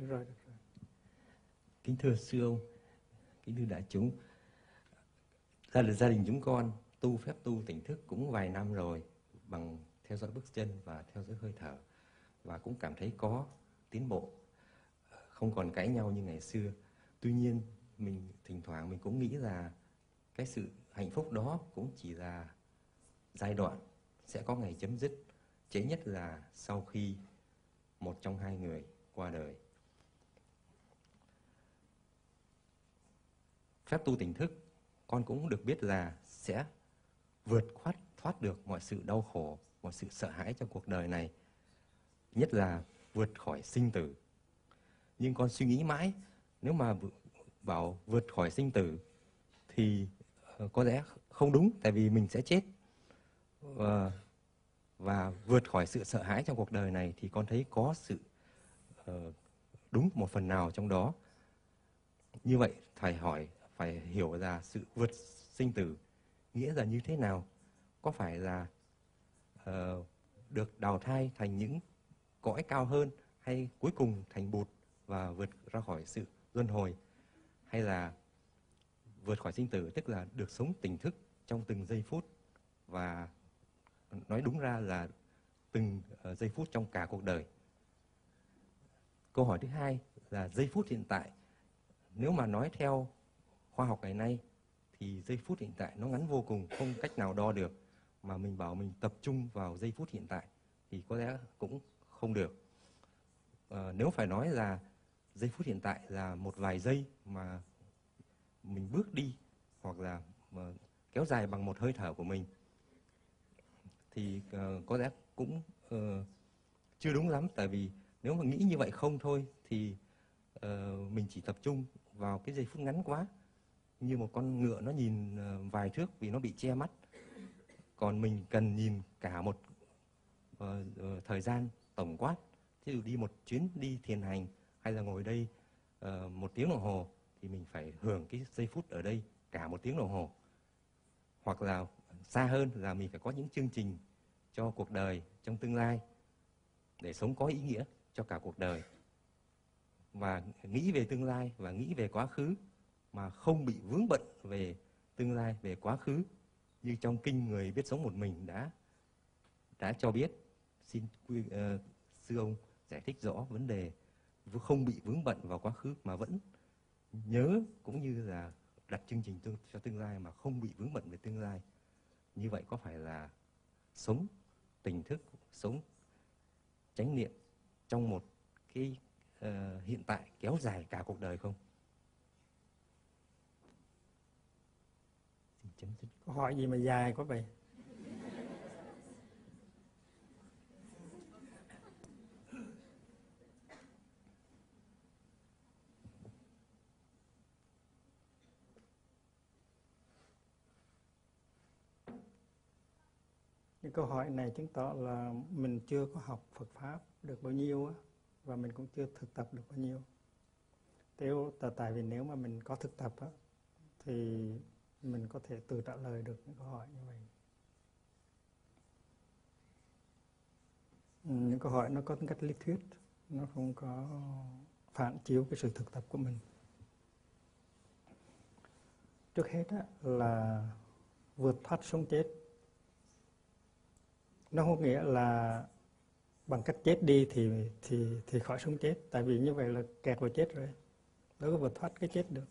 Được rồi. Kính thưa sư ông, kính thưa đại chúng, gia đình chúng con tu phép tu tỉnh thức cũng vài năm rồi, bằng theo dõi bước chân và theo dõi hơi thở, và cũng cảm thấy có tiến bộ, không còn cãi nhau như ngày xưa. Tuy nhiên mình thỉnh thoảng mình cũng nghĩ là cái sự hạnh phúc đó cũng chỉ là giai đoạn, sẽ có ngày chấm dứt, trễ nhất là sau khi một trong hai người qua đời. Phép tu tỉnh thức, con cũng được biết là sẽ vượt thoát được mọi sự đau khổ, mọi sự sợ hãi trong cuộc đời này, nhất là vượt khỏi sinh tử. Nhưng con suy nghĩ mãi, nếu mà bảo vượt khỏi sinh tử thì có lẽ không đúng, tại vì mình sẽ chết. Và vượt khỏi sự sợ hãi trong cuộc đời này thì con thấy có sự đúng một phần nào trong đó. Như vậy phải hiểu là sự vượt sinh tử nghĩa là như thế nào? Có phải là được đào thai thành những cõi cao hơn, hay cuối cùng thành bụt và vượt ra khỏi sự luân hồi, hay là vượt khỏi sinh tử tức là được sống tỉnh thức trong từng giây phút, và nói đúng ra là từng giây phút trong cả cuộc đời. Câu hỏi thứ hai là giây phút hiện tại. Nếu mà nói theo khoa học ngày nay thì giây phút hiện tại nó ngắn vô cùng, không cách nào đo được, mà mình bảo mình tập trung vào giây phút hiện tại thì có lẽ cũng không được. Nếu phải nói là giây phút hiện tại là một vài giây mà mình bước đi, hoặc là kéo dài bằng một hơi thở của mình, thì có lẽ cũng chưa đúng lắm, tại vì nếu mà nghĩ như vậy không thôi thì mình chỉ tập trung vào cái giây phút ngắn quá, như một con ngựa nó nhìn vài thước vì nó bị che mắt, còn mình cần nhìn cả một thời gian tổng quát. Thí dụ đi một chuyến đi thiền hành, hay là ngồi đây một tiếng đồng hồ, thì mình phải hưởng cái giây phút ở đây cả một tiếng đồng hồ. Hoặc là xa hơn là mình phải có những chương trình cho cuộc đời trong tương lai, để sống có ý nghĩa cho cả cuộc đời, và nghĩ về tương lai và nghĩ về quá khứ mà không bị vướng bận về tương lai, về quá khứ, như trong kinh Người Biết Sống Một Mình đã cho biết. Xin sư ông giải thích rõ vấn đề không bị vướng bận vào quá khứ mà vẫn nhớ, cũng như là đặt chương trình cho tương lai mà không bị vướng bận về tương lai. Như vậy có phải là sống tỉnh thức, sống chánh niệm trong một cái hiện tại kéo dài cả cuộc đời không? Có hỏi gì mà dài quá vậy? Cái câu hỏi này chứng tỏ là mình chưa có học Phật Pháp được bao nhiêu á, và mình cũng chưa thực tập được bao nhiêu. Tại vì nếu mà mình có thực tập á, thì mình có thể tự trả lời được những câu hỏi như vậy. Những câu hỏi nó có tính cách lý thuyết, nó không có phản chiếu cái sự thực tập của mình. Trước hết á, là vượt thoát sống chết. Nó không nghĩa là bằng cách chết đi thì khỏi sống chết, tại vì như vậy là kẹt vào chết rồi, đâu có vượt thoát cái chết được.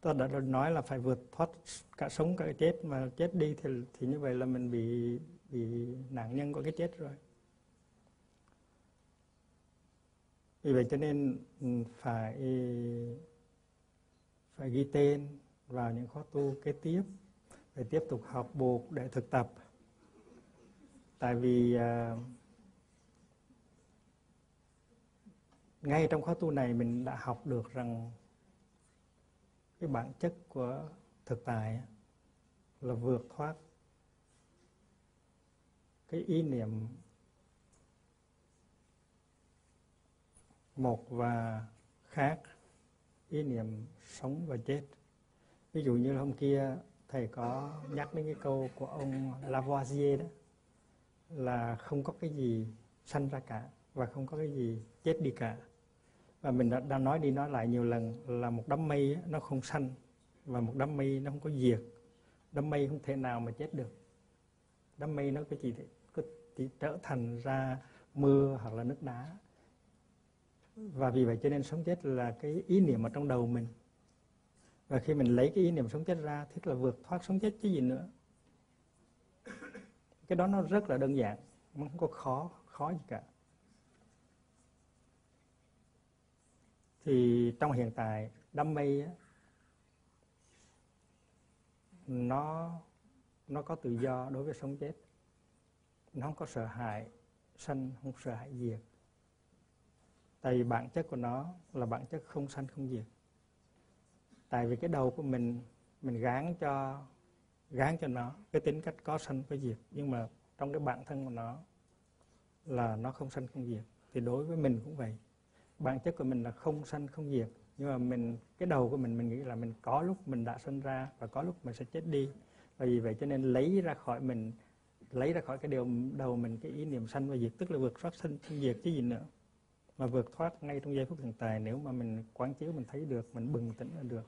Ta đã nói là phải vượt thoát cả sống cả cái chết, mà chết đi thì như vậy là mình bị nạn nhân của cái chết rồi. Vì vậy cho nên phải ghi tên vào những khóa tu kế tiếp, phải tiếp tục học buộc để thực tập. Tại vì ngay trong khóa tu này mình đã học được rằng cái bản chất của thực tại là vượt thoát cái ý niệm một và khác, ý niệm sống và chết. Ví dụ như hôm kia thầy có nhắc đến cái câu của ông Lavoisier đó, là không có cái gì sanh ra cả và không có cái gì chết đi cả. Và mình đã nói đi nói lại nhiều lần là một đám mây nó không sanh và một đám mây nó không có diệt. Đám mây không thể nào mà chết được. Đám mây nó chỉ trở thành ra mưa hoặc là nước đá. Và vì vậy cho nên sống chết là cái ý niệm ở trong đầu mình. Và khi mình lấy cái ý niệm sống chết ra, tức là vượt thoát sống chết chứ gì nữa. Cái đó nó rất là đơn giản, nó không có khó gì cả. Thì trong hiện tại, đám mây á, nó có tự do đối với sống chết. Nó không có sợ hãi sanh, không sợ hãi diệt. Tại vì bản chất của nó là bản chất không sanh không diệt. Tại vì cái đầu của mình gán cho nó cái tính cách có sanh có diệt, nhưng mà trong cái bản thân của nó là nó không sanh không diệt. Thì đối với mình cũng vậy, bản chất của mình là không sanh không diệt, nhưng mà cái đầu của mình nghĩ là mình có lúc mình đã sanh ra và có lúc mình sẽ chết đi. Và vì vậy cho nên lấy ra khỏi cái điều đầu mình cái ý niệm sanh và diệt, tức là vượt thoát sanh không diệt chứ gì nữa. Mà vượt thoát ngay trong giây phút hiện tại, nếu mà mình quán chiếu mình thấy được, mình bừng tỉnh là được.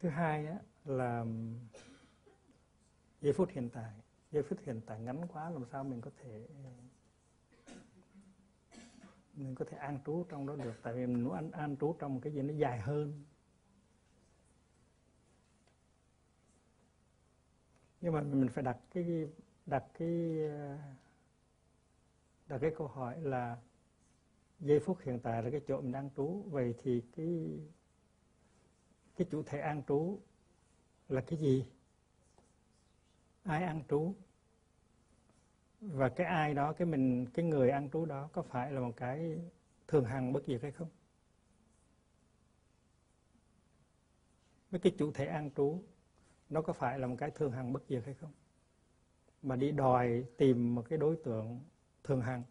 Thứ hai á, là giây phút hiện tại. Giây phút hiện tại ngắn quá, làm sao mình có thể an trú trong đó được. Tại vì mình muốn an trú trong một cái gì nó dài hơn. Nhưng mà mình phải đặt cái câu hỏi là giây phút hiện tại là cái chỗ mình đang trú. Vậy thì cái chủ thể an trú là cái gì? Ai an trú? Và cái ai đó, cái người an trú đó có phải là một cái thường hằng bất diệt hay không? Với cái chủ thể an trú, nó có phải là một cái thường hằng bất diệt hay không? Mà đi đòi tìm một cái đối tượng thường hằng.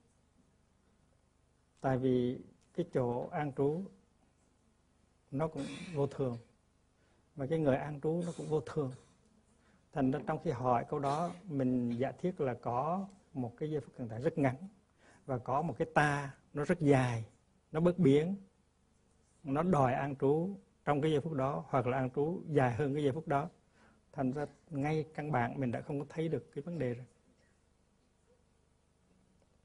Tại vì cái chỗ an trú nó cũng vô thường, mà cái người an trú nó cũng vô thường. Thành ra trong khi hỏi câu đó, mình giả thiết là có một cái giây phút hiện tại rất ngắn và có một cái ta nó rất dài, nó bất biến, nó đòi an trú trong cái giây phút đó hoặc là an trú dài hơn cái giây phút đó. Thành ra ngay căn bản mình đã không có thấy được cái vấn đề rồi.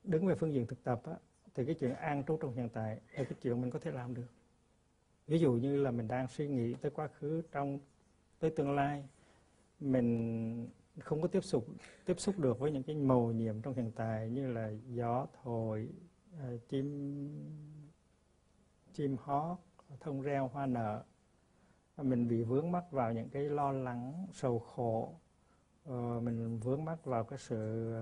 Đứng về phương diện thực tập á, thì cái chuyện an trú trong hiện tại là cái chuyện mình có thể làm được. Ví dụ như là mình đang suy nghĩ tới quá khứ, tới tương lai, mình không có tiếp xúc được với những cái mầu nhiệm trong hiện tại như là gió thổi, chim hót, thông reo, hoa nở. Mình bị vướng mắc vào những cái lo lắng, sầu khổ, mình vướng mắc vào cái sự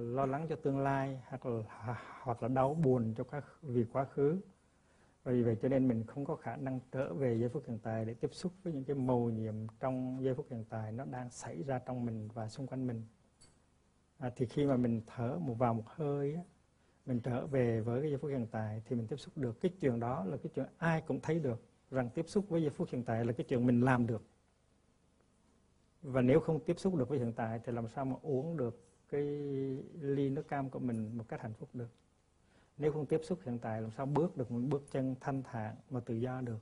lo lắng cho tương lai hoặc là đau buồn cho vì quá khứ. Vì vậy cho nên mình không có khả năng trở về giây phút hiện tại để tiếp xúc với những cái mầu nhiệm trong giây phút hiện tại nó đang xảy ra trong mình và xung quanh mình. Thì khi mà mình thở vào một hơi á, mình trở về với cái giây phút hiện tại thì mình tiếp xúc được. Cái chuyện đó là cái chuyện ai cũng thấy được, rằng tiếp xúc với giây phút hiện tại là cái chuyện mình làm được. Và nếu không tiếp xúc được với hiện tại thì làm sao mà uống được cái ly nước cam của mình một cách hạnh phúc được. Nếu không tiếp xúc hiện tại làm sao bước được một bước chân thanh thản và tự do được.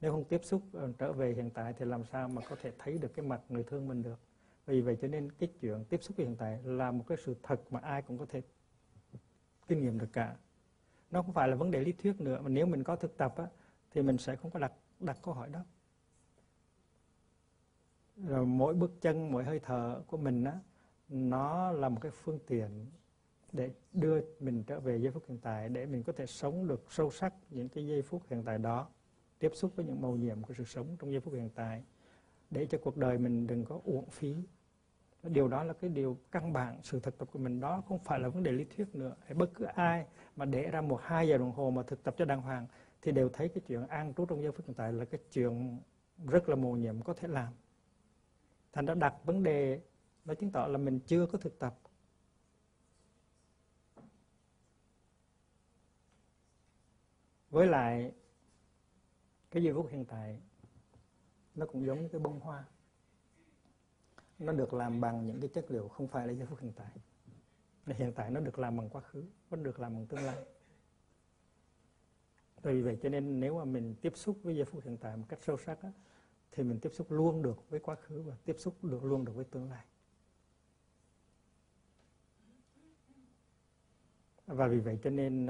Nếu không tiếp xúc trở về hiện tại thì làm sao mà có thể thấy được cái mặt người thương mình được. Vì vậy cho nên cái chuyện tiếp xúc với hiện tại là một cái sự thật mà ai cũng có thể kinh nghiệm được cả. Nó không phải là vấn đề lý thuyết nữa, mà nếu mình có thực tập á, thì mình sẽ không có đặt câu hỏi đó. Rồi mỗi bước chân, mỗi hơi thở của mình á, nó là một cái phương tiện để đưa mình trở về giây phút hiện tại, để mình có thể sống được sâu sắc những cái giây phút hiện tại đó, tiếp xúc với những mầu nhiệm của sự sống trong giây phút hiện tại, để cho cuộc đời mình đừng có uổng phí. Điều đó là cái điều căn bản, sự thực tập của mình đó không phải là vấn đề lý thuyết nữa. Bất cứ ai mà để ra 1-2 giờ đồng hồ mà thực tập cho đàng hoàng thì đều thấy cái chuyện an trú trong giây phút hiện tại là cái chuyện rất là mầu nhiệm có thể làm. Thành ra đặt vấn đề, nó chứng tỏ là mình chưa có thực tập. Với lại Cái giây phút hiện tại nó cũng giống như cái bông hoa, nó được làm bằng những cái chất liệu không phải là giây phút hiện tại. Hiện tại nó được làm bằng quá khứ, nó được làm bằng tương lai. Vì vậy cho nên nếu mà mình tiếp xúc với giây phút hiện tại một cách sâu sắc á, thì mình tiếp xúc luôn được với quá khứ và tiếp xúc được luôn được với tương lai. Và vì vậy cho nên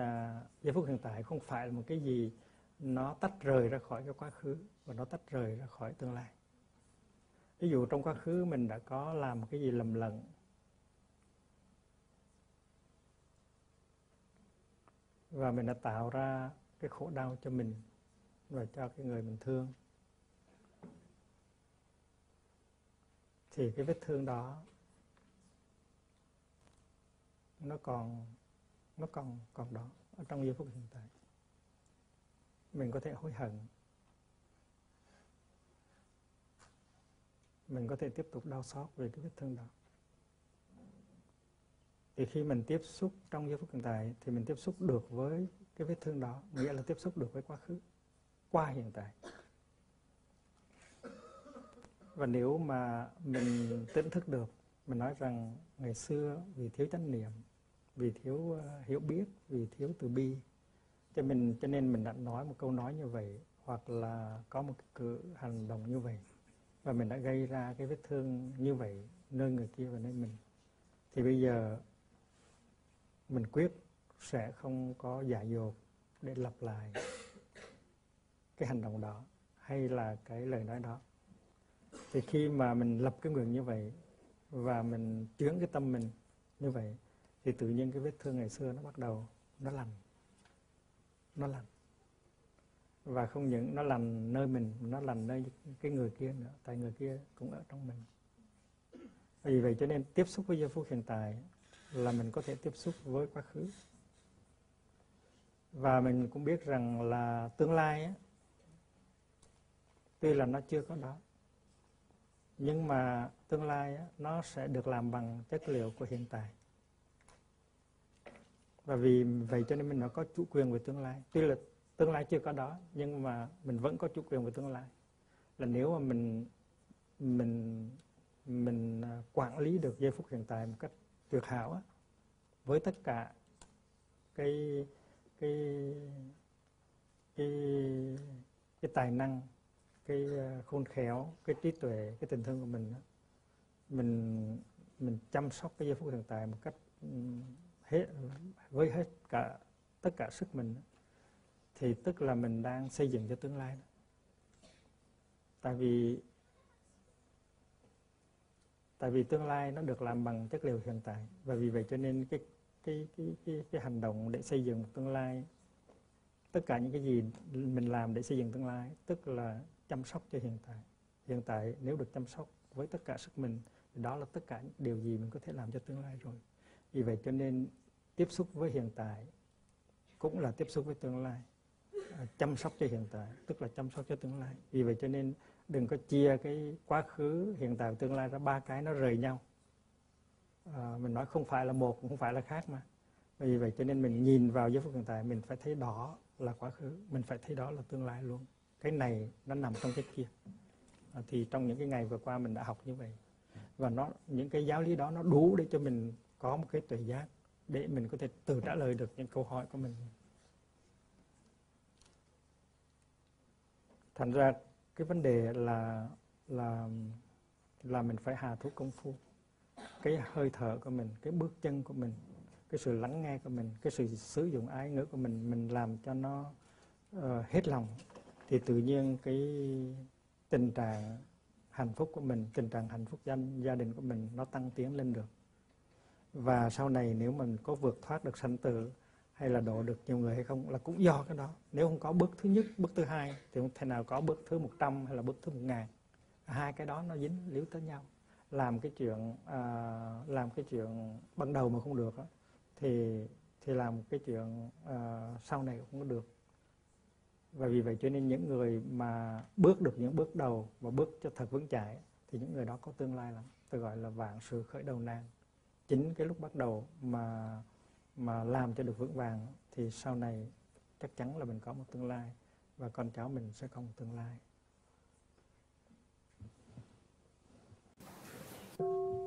giây phút hiện tại không phải là một cái gì nó tách rời ra khỏi cái quá khứ và nó tách rời ra khỏi tương lai. Ví dụ trong quá khứ mình đã có làm một cái gì lầm lẫn, và mình đã tạo ra cái khổ đau cho mình và cho cái người mình thương, thì cái vết thương đó nó còn đó. Ở trong giây phút hiện tại mình có thể hối hận, mình có thể tiếp tục đau xót về cái vết thương đó. Thì khi mình tiếp xúc trong giây phút hiện tại thì mình tiếp xúc được với cái vết thương đó, nghĩa là tiếp xúc được với quá khứ qua hiện tại. Và nếu mà mình tỉnh thức được, mình nói rằng ngày xưa vì thiếu chánh niệm, vì thiếu hiểu biết, vì thiếu từ bi, cho nên mình đã nói một câu nói như vậy, hoặc là có một cử hành động như vậy, và mình đã gây ra cái vết thương như vậy nơi người kia và nơi mình. Thì bây giờ mình quyết sẽ không có dại dột để lặp lại cái hành động đó hay là cái lời nói đó. Thì khi mà mình lập cái nguyện như vậy và mình chuyển cái tâm mình như vậy, thì tự nhiên cái vết thương ngày xưa nó bắt đầu nó lành. Và không những nó lành nơi mình, nó lành nơi cái người kia nữa, tại người kia cũng ở trong mình. Vì vậy cho nên tiếp xúc với giây phút hiện tại là mình có thể tiếp xúc với quá khứ. Và mình cũng biết rằng là tương lai á, tuy là nó chưa có đó, nhưng mà tương lai á, nó sẽ được làm bằng chất liệu của hiện tại. Và vì vậy cho nên mình đã có chủ quyền về tương lai. Tuy là tương lai chưa có đó, nhưng mà mình vẫn có chủ quyền về tương lai. Là nếu mà mình quản lý được giây phút hiện tại một cách tuyệt hảo á, với tất cả cái tài năng, cái khôn khéo, cái trí tuệ, cái tình thương của mình á, mình chăm sóc cái giây phút hiện tại một cách với tất cả sức mình, thì tức là mình đang xây dựng cho tương lai. Tại vì tương lai nó được làm bằng chất liệu hiện tại, và vì vậy cho nên cái hành động để xây dựng tương lai, tất cả những cái gì mình làm để xây dựng tương lai, tức là chăm sóc cho hiện tại. Hiện tại nếu được chăm sóc với tất cả sức mình, thì đó là tất cả những điều gì mình có thể làm cho tương lai rồi. Vì vậy cho nên tiếp xúc với hiện tại cũng là tiếp xúc với tương lai, chăm sóc cho hiện tại tức là chăm sóc cho tương lai. Vì vậy cho nên đừng có chia cái quá khứ, hiện tại và tương lai ra ba cái nó rời nhau. Mình nói không phải là một cũng không phải là khác mà. Vì vậy cho nên mình nhìn vào giây phút hiện tại, mình phải thấy đó là quá khứ, mình phải thấy đó là tương lai luôn. Cái này nó nằm trong cái kia. Thì trong những cái ngày vừa qua mình đã học như vậy, và những cái giáo lý đó nó đủ để cho mình có một cái tuệ giác để mình có thể tự trả lời được những câu hỏi của mình. Thành ra cái vấn đề là mình phải hạ thủ công phu. Cái hơi thở của mình, cái bước chân của mình, cái sự lắng nghe của mình, cái sự sử dụng ái ngữ của mình làm cho nó hết lòng, thì tự nhiên cái tình trạng hạnh phúc của mình, tình trạng hạnh phúc gia đình của mình nó tăng tiến lên được. Và sau này nếu mình có vượt thoát được sanh tử hay là độ được nhiều người hay không là cũng do cái đó. Nếu không có bước thứ nhất, bước thứ hai thì không thể nào có bước thứ 100 hay là bước thứ 1000. Hai cái đó nó dính líu tới nhau. Làm cái chuyện ban đầu mà không được thì làm cái chuyện sau này cũng không được. Và vì vậy cho nên những người mà bước được những bước đầu và bước cho thật vững chãi thì những người đó có tương lai lắm. Tôi gọi là vạn sự khởi đầu nan. Chính cái lúc bắt đầu mà làm cho được vững vàng thì sau này chắc chắn là mình có một tương lai và con cháu mình sẽ không tương lai.